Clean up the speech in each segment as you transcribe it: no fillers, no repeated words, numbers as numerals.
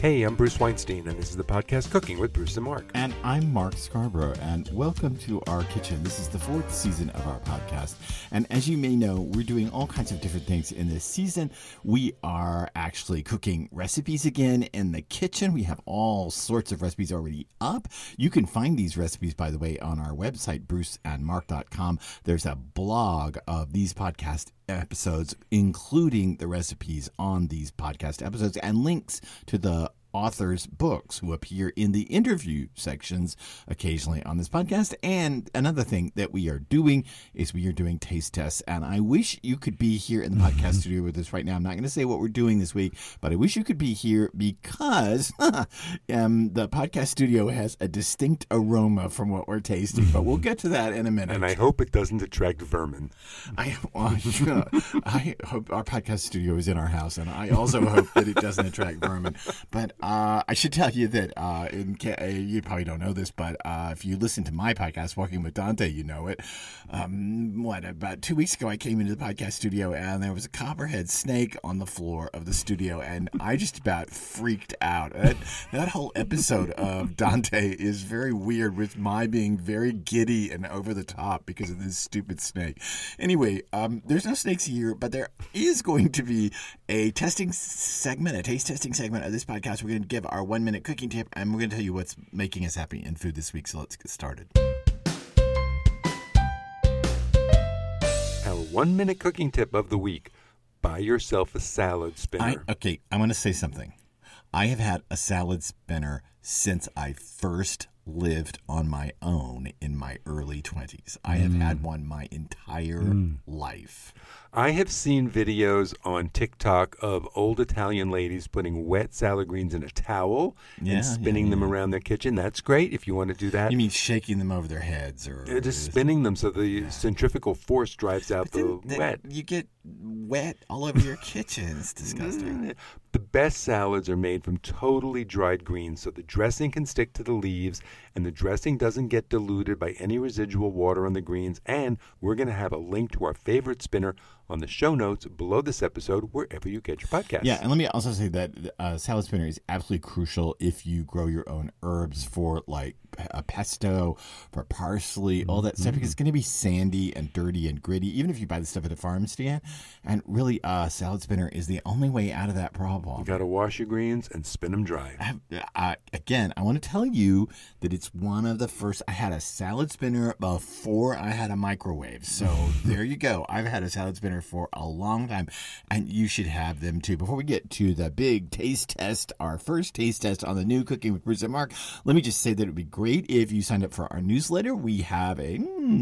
Hey, I'm Bruce Weinstein, and this is the podcast Cooking with Bruce and Mark. And I'm Mark Scarbrough, and welcome to our kitchen. This is the fourth season of our podcast. And as you may know, we're doing all kinds of different things in this season. We are actually cooking recipes again in the kitchen. We have all sorts of recipes already up. You can find these recipes, by the way, on our website, bruceandmark.com. There's a blog of these podcast episodes, including the recipes on these podcast episodes and links to the authors' books who appear in the interview sections occasionally on this podcast. And another thing that we are doing is we are doing taste tests. And I wish you could be here in the podcast studio with us right now. I'm not going to say what we're doing this week, but I wish you could be here because the podcast studio has a distinct aroma from what we're tasting. But we'll get to that in a minute. And I hope it doesn't attract vermin. I hope our podcast studio is in our house, and I also hope that it doesn't attract vermin. But I should tell you that you probably don't know this, but if you listen to my podcast, Walking with Dante, you know it. About 2 weeks ago, I came into the podcast studio, and there was a copperhead snake on the floor of the studio, and I just about freaked out. That whole episode of Dante is very weird, with my being very giddy and over the top because of this stupid snake. Anyway, there's no snakes here, but there is going to be a taste testing segment of this podcast. We're going to give our 1-minute cooking tip, and we're going to tell you what's making us happy in food this week. So let's get started. Our 1-minute cooking tip of the week: buy yourself a salad spinner. I'm going to say something. I have had a salad spinner since I first lived on my own in my early 20s. I have had one my entire life. I have seen videos on TikTok of old Italian ladies putting wet salad greens in a towel and spinning them around their kitchen. That's great if you want to do that. You mean shaking them over their heads? Or just spinning them so the centrifugal force drives out the wet. You get wet all over your kitchen. It's disgusting. The best salads are made from totally dried greens, so the dressing can stick to the leaves and the dressing doesn't get diluted by any residual water on the greens. And we're going to have a link to our favorite spinner on the show notes below this episode, wherever you get your podcast. Yeah, and let me also say that salad spinner is absolutely crucial if you grow your own herbs for like a pesto, for parsley, all that stuff, because it's going to be sandy and dirty and gritty, even if you buy the stuff at a farm stand. And really, salad spinner is the only way out of that problem. You got to wash your greens and spin them dry. Again, I want to tell you that it's one of the first. I had a salad spinner before I had a microwave. So there you go. I've had a salad spinner for a long time, and you should have them too. Before we get to the big taste test, our first taste test on the new Cooking with Bruce and Mark, let me just say that it would be great if you signed up for our newsletter. We have a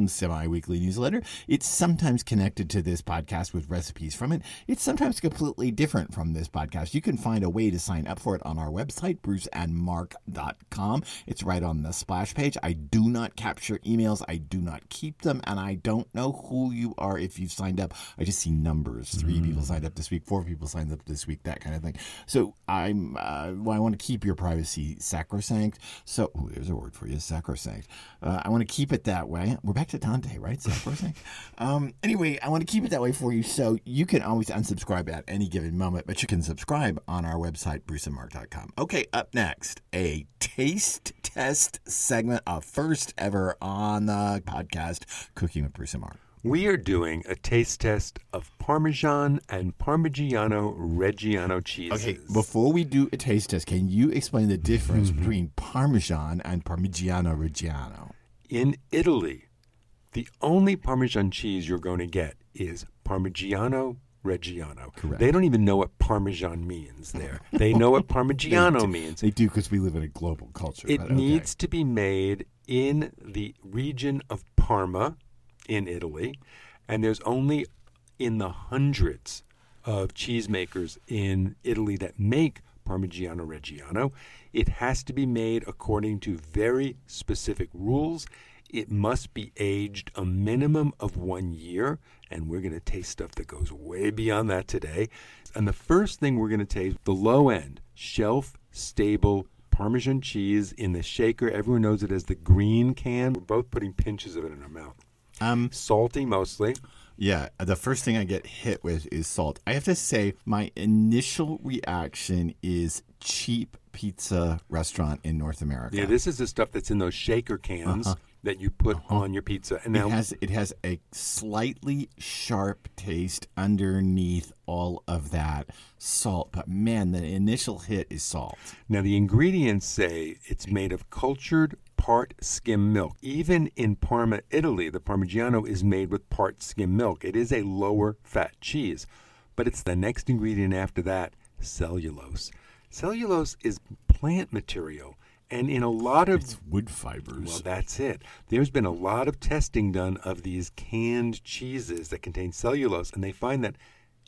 semi-weekly newsletter. It's sometimes connected to this podcast with recipes from it. It's sometimes completely different from this podcast. You can find a way to sign up for it on our website, bruceandmark.com. It's right on the splash page. I do not capture emails. I do not keep them, and I don't know who you are if you've signed up. I just see numbers. 3 people signed up this week, 4 people signed up this week, that kind of thing. So I want to keep your privacy sacrosanct. So there's a word for you, sacrosanct. I want to keep it that way. We're back to Dante, right? Sacrosanct. Anyway, I want to keep it that way for you, so you can always unsubscribe at any given moment, but you can subscribe on our website, bruceandmark.com. Okay, up next, a taste test segment of first ever on the podcast, Cooking with Bruce and Mark. We are doing a taste test of Parmesan and Parmigiano-Reggiano cheeses. Okay, before we do a taste test, can you explain the difference between Parmesan and Parmigiano-Reggiano? In Italy, the only Parmesan cheese you're going to get is Parmigiano-Reggiano. Correct. They don't even know what Parmesan means there. They know what Parmigiano means. They do, because we live in a global culture. It needs to be made in the region of Parma, in Italy, and there's only in the hundreds of cheesemakers in Italy that make Parmigiano-Reggiano. It has to be made according to very specific rules. It must be aged a minimum of 1 year, and we're going to taste stuff that goes way beyond that today. And the first thing we're going to taste, the low-end, shelf-stable Parmesan cheese in the shaker. Everyone knows it as the green can. We're both putting pinches of it in our mouth. Salty mostly. Yeah, the first thing I get hit with is salt. I have to say my initial reaction is cheap pizza restaurant in North America. Yeah, this is the stuff that's in those shaker cans that you put on your pizza. And now it has a slightly sharp taste underneath all of that salt. But man, the initial hit is salt. Now the ingredients say it's made of cultured part skim milk. Even in Parma, Italy, the Parmigiano is made with part skim milk. It is a lower fat cheese. But it's the next ingredient after that, cellulose. Cellulose is plant material, and in a lot of... It's wood fibers. Well, that's it. There's been a lot of testing done of these canned cheeses that contain cellulose, and they find that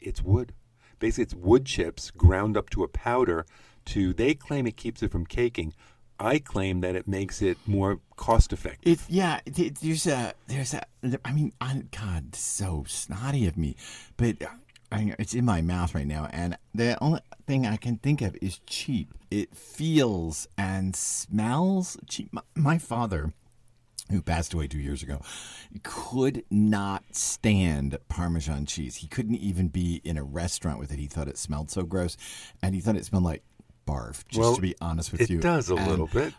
it's wood. Basically, it's wood chips ground up to a powder to... They claim it keeps it from caking. I claim that it makes it more cost-effective. God, so snotty of me, but... It's in my mouth right now, and the only thing I can think of is cheap. It feels and smells cheap. My father, who passed away 2 years ago, could not stand Parmesan cheese. He couldn't even be in a restaurant with it. He thought it smelled so gross, and he thought it smelled like barf, to be honest with you. It does little bit.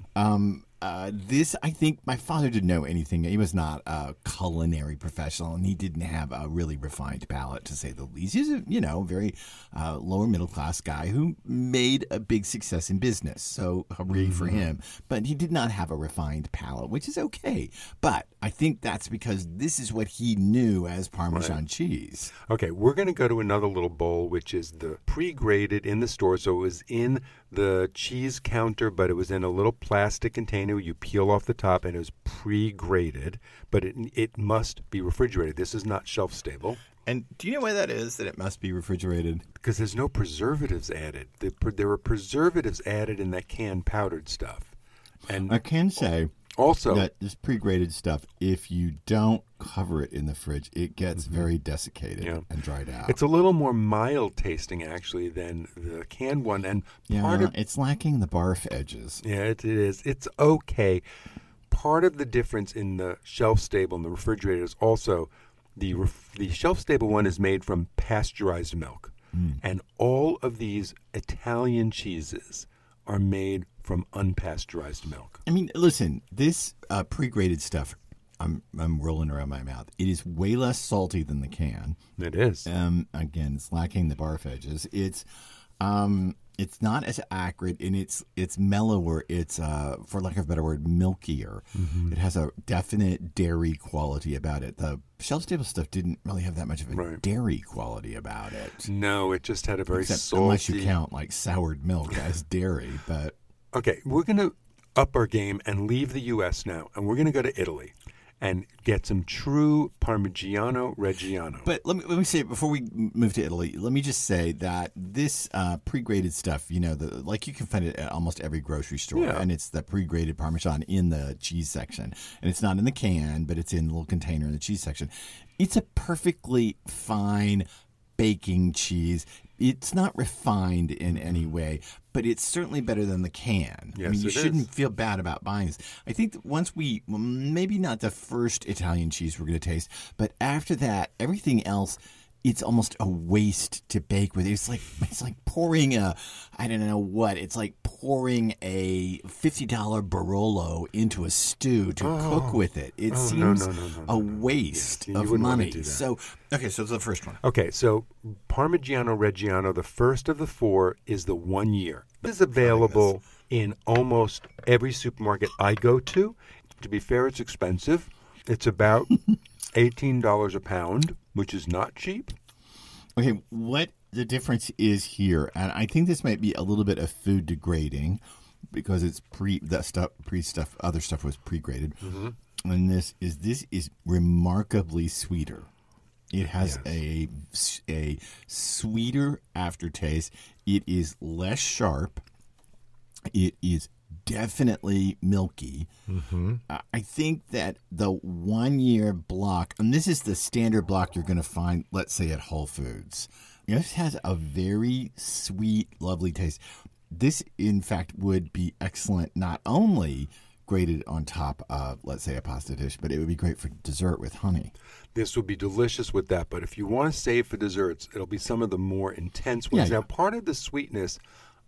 This, I think, my father didn't know anything. He was not a culinary professional, and he didn't have a really refined palate, to say the least. He's a, very lower middle class guy who made a big success in business. So hooray for him. But he did not have a refined palate, which is okay. But I think that's because this is what he knew as Parmesan cheese. Okay, we're going to go to another little bowl, which is the pre-grated in the store. So it was in the cheese counter, but it was in a little plastic container. You peel off the top, and it was pre-grated, but it must be refrigerated. This is not shelf stable. And do you know why that is, that it must be refrigerated? Because there's no preservatives added. There were preservatives added in that canned powdered stuff. And I can say also that this pre-grated stuff, if you don't cover it in the fridge, it gets very desiccated and dried out. It's a little more mild tasting, actually, than the canned one. And it's lacking the barf edges. Yeah, it is. It's okay. Part of the difference in the shelf-stable and the refrigerator is also the shelf-stable one is made from pasteurized milk. And all of these Italian cheeses are made from unpasteurized milk. I mean, listen, this pre-grated stuff, I'm rolling around my mouth. It is way less salty than the can. It is. Again, it's lacking the barf edges. It's not as acrid, and it's mellower. It's, for lack of a better word, milkier. It has a definite dairy quality about it. The shelf-stable stuff didn't really have that much of a dairy quality about it. No, it just had a very salty... Unless you count, soured milk as dairy, but... Okay, we're going to up our game and leave the U.S. now, and we're going to go to Italy and get some true Parmigiano-Reggiano. But let me say, before we move to Italy, let me just say that this pre-grated stuff, you can find it at almost every grocery store, and it's the pre-grated Parmesan in the cheese section. And it's not in the can, but it's in a little container in the cheese section. It's a perfectly fine baking cheese. It's not refined in any way, but it's certainly better than the can. Yes, you shouldn't feel bad about buying this. I think that once maybe not the first Italian cheese we're going to taste, but after that, everything else, it's almost a waste to bake with. It's like pouring a $50 Barolo into a stew to cook with it. It seems a waste of money. So it's the first one. Okay, so Parmigiano-Reggiano, the first of the four, is the 1 year. This is available in almost every supermarket I go to. To be fair, it's expensive. It's about $18 a pound, which is not cheap. Okay, what the difference is here, and I think this might be a little bit of food degrading because it's other stuff was pre-graded, and this is remarkably sweeter. It has a sweeter aftertaste. It is less sharp. It is definitely milky. I think that the 1 year block, and this is the standard block you're going to find, let's say, at Whole Foods. This has a very sweet, lovely taste. This, in fact, would be excellent not only grated on top of, let's say, a pasta dish, but it would be great for dessert with honey. This would be delicious with that, but if you want to save for desserts, it'll be some of the more intense ones. Now, part of the sweetness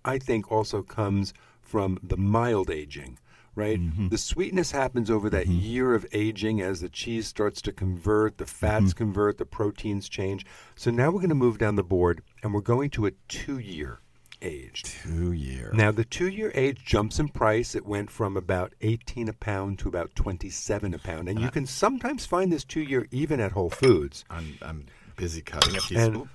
I think, also comes from the mild aging, right? Mm-hmm. The sweetness happens over that mm-hmm. year of aging as the cheese starts to convert, the fats mm-hmm. convert, the proteins change. So now we're going to move down the board, and we're going to a 2-year aged. 2 year. Now, the 2-year age jumps in price. It went from about $18 a pound to about $27 a pound. And you can sometimes find this 2-year even at Whole Foods. I'm busy cutting up these. And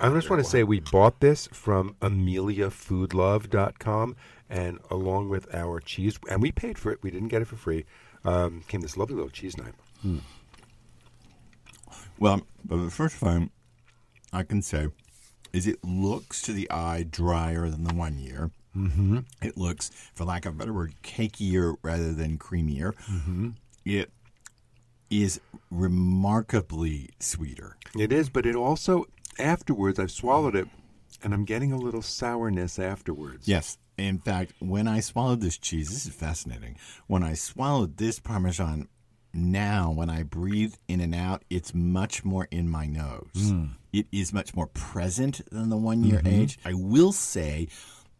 I just want to say we bought this from EmiliaFoodLove.com and along with our cheese. And we paid for it. We didn't get it for free. Came this lovely little cheese knife. Hmm. Well, but the first time I can say is it looks to the eye drier than the 1 year. Mm-hmm. It looks, for lack of a better word, cakier rather than creamier. Mm-hmm. It is remarkably sweeter. It is, but it also, afterwards, I've swallowed it, and I'm getting a little sourness afterwards. Yes. In fact, when I swallowed this cheese, this is fascinating, when I swallowed this Parmesan, now when I breathe in and out, it's much more in my nose. Mm. It is much more present than the 1 year mm-hmm. age. I will say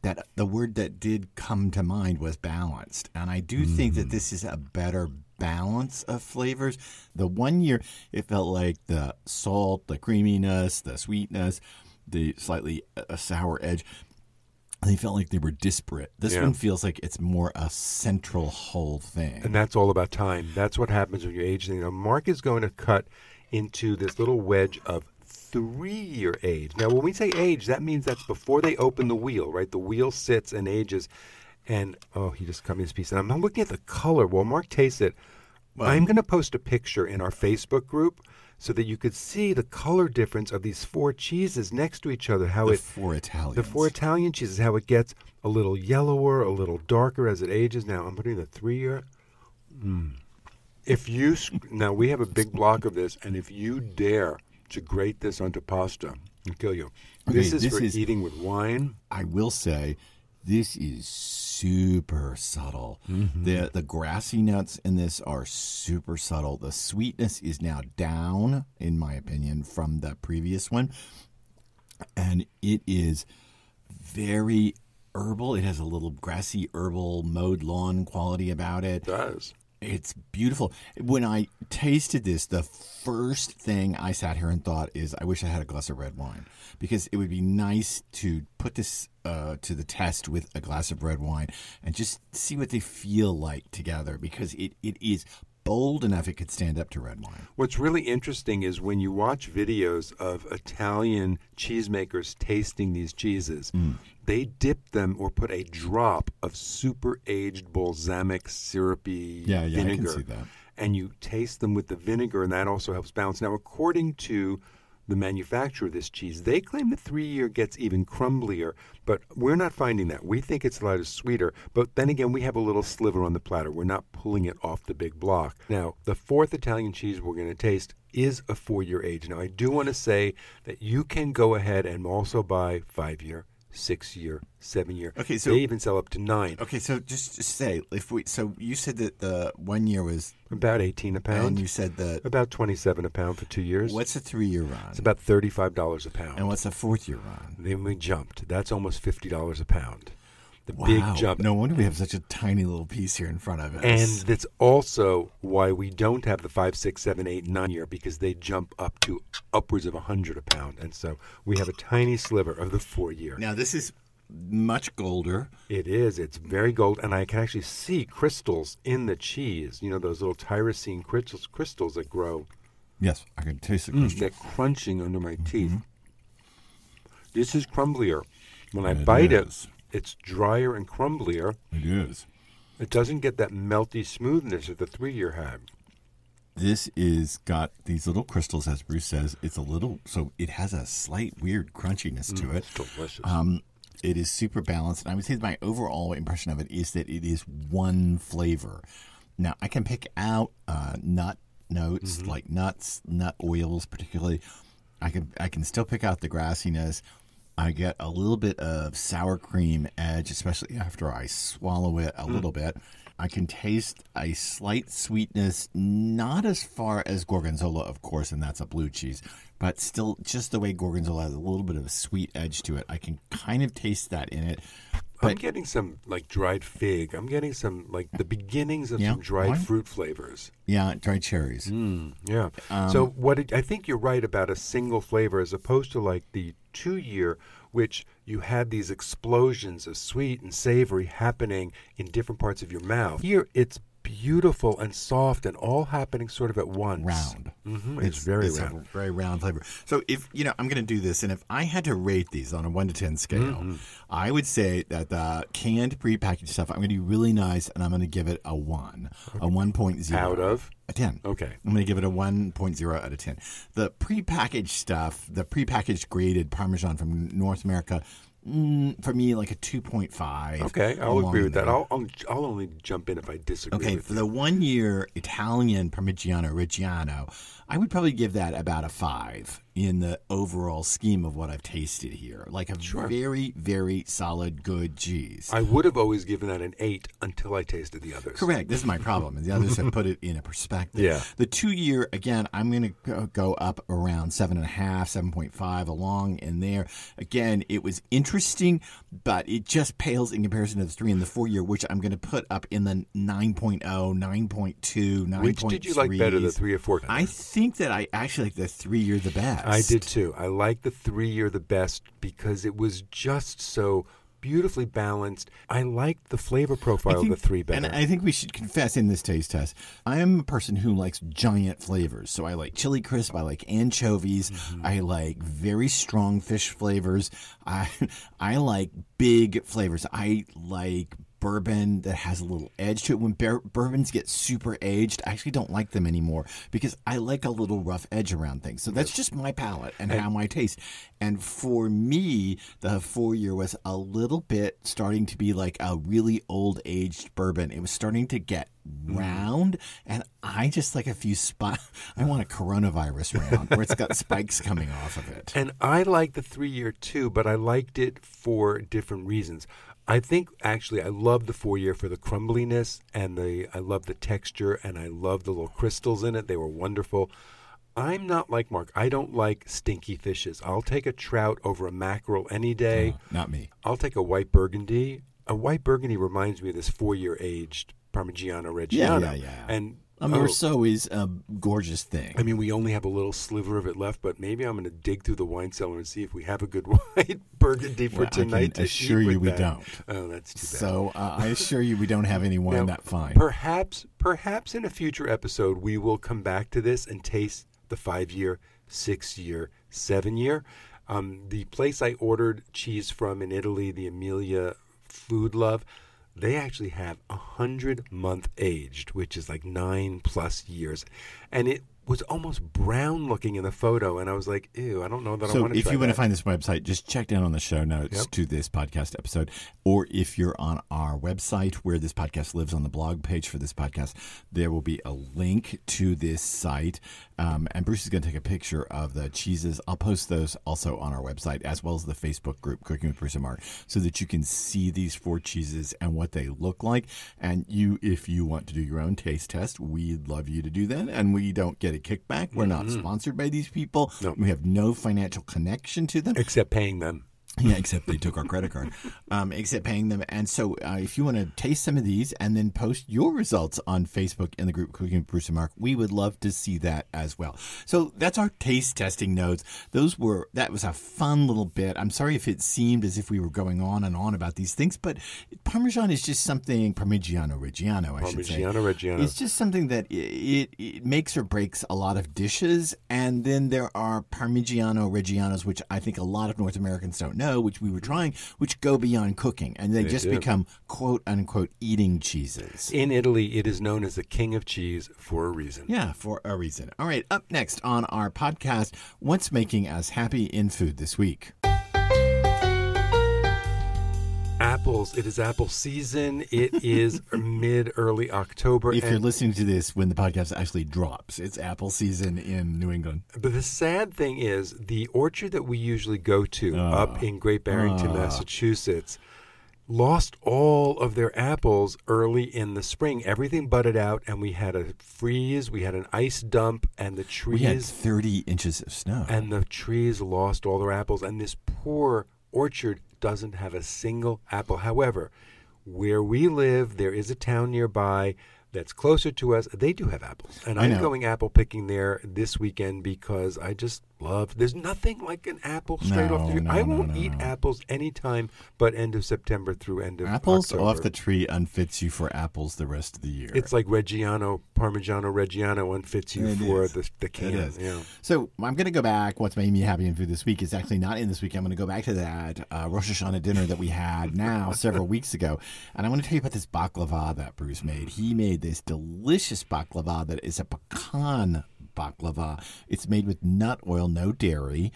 that the word that did come to mind was balanced. And I do think that this is a better balance of flavors. The 1 year, it felt like the salt, the creaminess, the sweetness, the slightly sour edge. They felt like they were disparate. This one feels like it's more a central whole thing. And that's all about time. That's what happens when you age. You know, Mark is going to cut into this little wedge of 3-year age. Now, when we say age, that means that's before they open the wheel, right? The wheel sits and ages. And, oh, he just cut me this piece. And I'm looking at the color. Well, Mark tastes it. Well, I'm going to post a picture in our Facebook group so that you could see the color difference of these four cheeses next to each other. The four Italian cheeses, how it gets a little yellower, a little darker as it ages. Now, I'm putting the 3-year. Mm. Now, we have a big block of this, and if you dare to grate this onto pasta, it'll kill you. This is eating with wine. I will say, this is super subtle. Mm-hmm. The grassy nuts in this are super subtle. The sweetness is now down, in my opinion, from the previous one. And it is very herbal. It has a little grassy herbal mowed lawn quality about it. It does. It's beautiful. When I tasted this, the first thing I sat here and thought is, I wish I had a glass of red wine, because it would be nice to put this to the test with a glass of red wine and just see what they feel like together, because it is bold enough it could stand up to red wine. What's really interesting is when you watch videos of Italian cheesemakers tasting these cheeses, they dip them or put a drop of super-aged balsamic syrupy vinegar. I can see that. And you taste them with the vinegar, and that also helps balance. Now, according to the manufacturer of this cheese, they claim the 3-year gets even crumblier, but we're not finding that. We think it's a lot sweeter, but then again, we have a little sliver on the platter. We're not pulling it off the big block. Now, the fourth Italian cheese we're going to taste is a 4-year age. Now, I do want to say that you can go ahead and also buy 5-year, 6-year, 7-year. Okay, so they even sell up to 9. Okay, so just say you said that the 1 year was about $18 a pound, and you said that about $27 a pound for 2 years. What's the 3-year on? It's about $35 a pound. And what's the 4th year on? Then we jumped. That's almost $50 a pound. The big jump. No wonder we have such a tiny little piece here in front of us. And that's also why we don't have the 5, 6, 7, 8, 9 year, because they jump up to upwards of $100 a pound. And so we have a tiny sliver of the 4-year. Now, this is much golder. It is. It's very gold. And I can actually see crystals in the cheese. You know, those little tyrosine crystals that grow. Yes, I can taste the crystals. They're crunching under my teeth. This is crumblier. When I bite it... It's drier and crumblier. It is. It doesn't get that melty smoothness that the 3-year had. This is got these little crystals, as Bruce says. So it has a slight weird crunchiness to it. It's delicious. It is super balanced. And I would say that my overall impression of it is that it is one flavor. Now, I can pick out nut notes, like nuts, nut oils particularly. I can still pick out the grassiness. I get a little bit of sour cream edge, especially after I swallow it a little bit. I can taste a slight sweetness, not as far as Gorgonzola, of course, and that's a blue cheese, but still just the way Gorgonzola has a little bit of a sweet edge to it. I can kind of taste that in it. But I'm getting some, like, dried fig. I'm getting some, like, the beginnings of some dried fruit flavors. Yeah, dried cherries. Yeah. So I think you're right about a single flavor as opposed to, like, the two-year, which you had these explosions of sweet and savory happening in different parts of your mouth. Here, it's beautiful and soft and all happening sort of at once. Round. Mm-hmm. It's round. A very round flavor. So if, I'm going to do this, and if I had to rate these on a 1 to 10 scale, I would say that the canned prepackaged stuff, I'm going to be really nice, and I'm going to give it a 1, okay. A 1.0. Out of? A 10. Okay. I'm going to give it a 1.0 out of 10. The prepackaged stuff, the prepackaged grated Parmesan from North America, for me, like a 2.5. Okay, I'll agree with that. I'll only jump in if I disagree with you. Okay, for the one-year Italian Parmigiano-Reggiano, I would probably give that about a 5 in the overall scheme of what I've tasted here. Like a very, very solid, good cheese. I would have always given that an 8 until I tasted the others. Correct. This is my problem. And the others have put it in a perspective. Yeah. The two-year, again, I'm going to go up around 7.5, 7.5 along in there. Again, it was interesting, but it just pales in comparison to the 3 and the 4-year, which I'm going to put up in the 9.0, 9.2, 9.3. Which did you like better, the 3 or 4? I think that I actually like the 3-year the best. I did too. I like the 3-year the best because it was just so beautifully balanced. I liked the flavor profile of the 3 better. And I think we should confess in this taste test, I am a person who likes giant flavors. So I like chili crisp. I like anchovies. Mm-hmm. I like very strong fish flavors. I like big flavors. I like bourbon that has a little edge to it. When bourbons get super aged, I actually don't like them anymore because I like a little rough edge around things. So that's just my palate and how I taste. And for me, the 4-year was a little bit starting to be like a really old aged bourbon. It was starting to get round, and I just like a few spots. I want a coronavirus round where it's got spikes coming off of it. And I like the 3-year too, but I liked it for different reasons. I think actually I love the 4-year for the crumbliness and I love the texture and I love the little crystals in it. They were wonderful. I'm not like Mark. I don't like stinky fishes. I'll take a trout over a mackerel any day. Not me. I'll take a white burgundy. A white burgundy reminds me of this 4-year aged Parmigiano-Reggiano. Yeah. And Merceau is a gorgeous thing. I mean, we only have a little sliver of it left, but maybe I'm going to dig through the wine cellar and see if we have a good white burgundy for tonight. I assure you we don't. Oh, that's too bad. So I assure you we don't have any wine that fine. Perhaps in a future episode we will come back to this and taste the 5-year, 6-year, 7-year. The place I ordered cheese from in Italy, the Emilia Food Love, they actually have 100-month aged, which is like 9+ years. And it was almost brown looking in the photo. And I was like, ew, I don't know that I want to try that. So if you want to find this website, just check down on the show notes to this podcast episode. Or if you're on our website where this podcast lives on the blog page for this podcast, there will be a link to this site. And Bruce is going to take a picture of the cheeses. I'll post those also on our website as well as the Facebook group, Cooking with Bruce and Mark, so that you can see these 4 cheeses and what they look like. And you, if you want to do your own taste test, we'd love you to do that. And we don't get a kickback. We're not sponsored by these people. No. We have no financial connection to them. Except paying them. Yeah, except they took our credit card. Except paying them. And so if you want to taste some of these and then post your results on Facebook in the group Cooking with Bruce and Mark, we would love to see that as well. So that's our taste testing notes. That was a fun little bit. I'm sorry if it seemed as if we were going on and on about these things, but Parmesan is just something, Parmigiano-Reggiano, I should say. Parmigiano-Reggiano. It's just something that it makes or breaks a lot of dishes. And then there are Parmigiano-Reggianos, which I think a lot of North Americans don't know, which we were trying, which go beyond cooking. And they just become, quote, unquote, eating cheeses. In Italy, it is known as the king of cheese for a reason. Yeah, for a reason. All right, up next on our podcast, what's making us happy in food this week? Apples. It is apple season. It is mid-early October. If you're listening to this when the podcast actually drops, it's apple season in New England. But the sad thing is the orchard that we usually go to up in Great Barrington, Massachusetts, lost all of their apples early in the spring. Everything budded out, and we had a freeze. We had an ice dump, and the trees... We had 30 inches of snow. And the trees lost all their apples, and this poor orchard doesn't have a single apple. However, where we live, there is a town nearby that's closer to us. They do have apples. And I'm going apple picking there this weekend because I just love... There's nothing like an apple straight off the tree. I won't eat apples anytime but end of September through end of October. Apples off the tree unfits you for apples the rest of the year. It's like Parmigiano-Reggiano unfits you for the can. It is. Yeah. So I'm going to go back. What's made me happy and food this week is actually not in this week. I'm going to go back to that Rosh Hashanah dinner that we had now several weeks ago. And I want to tell you about this baklava that Bruce made. He made this delicious baklava that is a pecan baklava. It's made with nut oil, no dairy.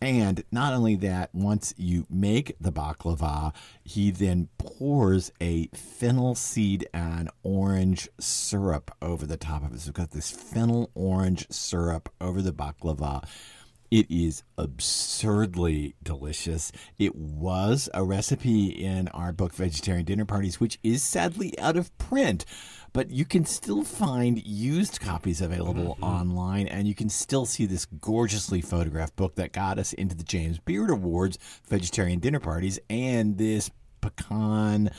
And not only that, once you make the baklava, he then pours a fennel seed and orange syrup over the top of it. So we've got this fennel orange syrup over the baklava. It is absurdly delicious. It was a recipe in our book, Vegetarian Dinner Parties, which is sadly out of print. But you can still find used copies available online, and you can still see this gorgeously photographed book that got us into the James Beard Awards, Vegetarian Dinner Parties, and this pecan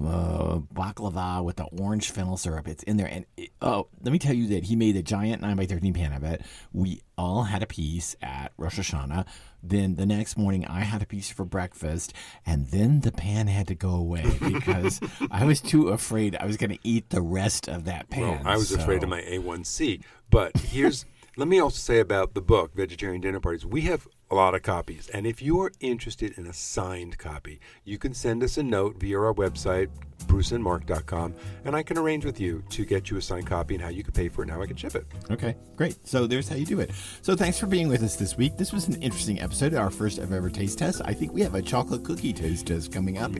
baklava with the orange fennel syrup. It's in there. And let me tell you that he made a giant 9x13 pan of it. We all had a piece at Rosh Hashanah. Then the next morning, I had a piece for breakfast, and then the pan had to go away because I was too afraid I was going to eat the rest of that pan. Well, I was afraid of my A1C. But here's let me also say about the book, Vegetarian Dinner Parties, we have a lot of copies. And if you are interested in a signed copy, you can send us a note via our website, bruceandmark.com, and I can arrange with you to get you a signed copy and how you can pay for it and how I can ship it. Okay, great. So there's how you do it. So thanks for being with us this week. This was an interesting episode, our first ever taste test. I think we have a chocolate cookie taste test coming up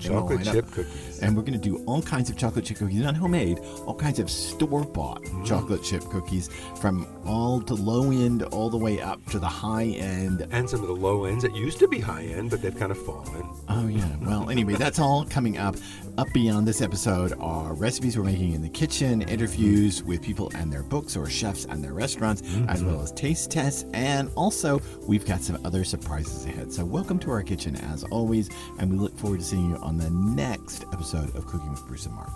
chocolate chip cookies. And we're going to do all kinds of chocolate chip cookies, not homemade, all kinds of store-bought chocolate chip cookies from all to low end all the way up to the high end. And some of the low ends that used to be high end, but they've kind of fallen. Oh, yeah. Well, anyway, that's all coming up. Up beyond this episode are recipes we're making in the kitchen, interviews with people and their books or chefs and their restaurants, as well as taste tests. And also, we've got some other surprises ahead. So welcome to our kitchen, as always. And we look forward to seeing you on the next episode of Cooking with Bruce and Mark.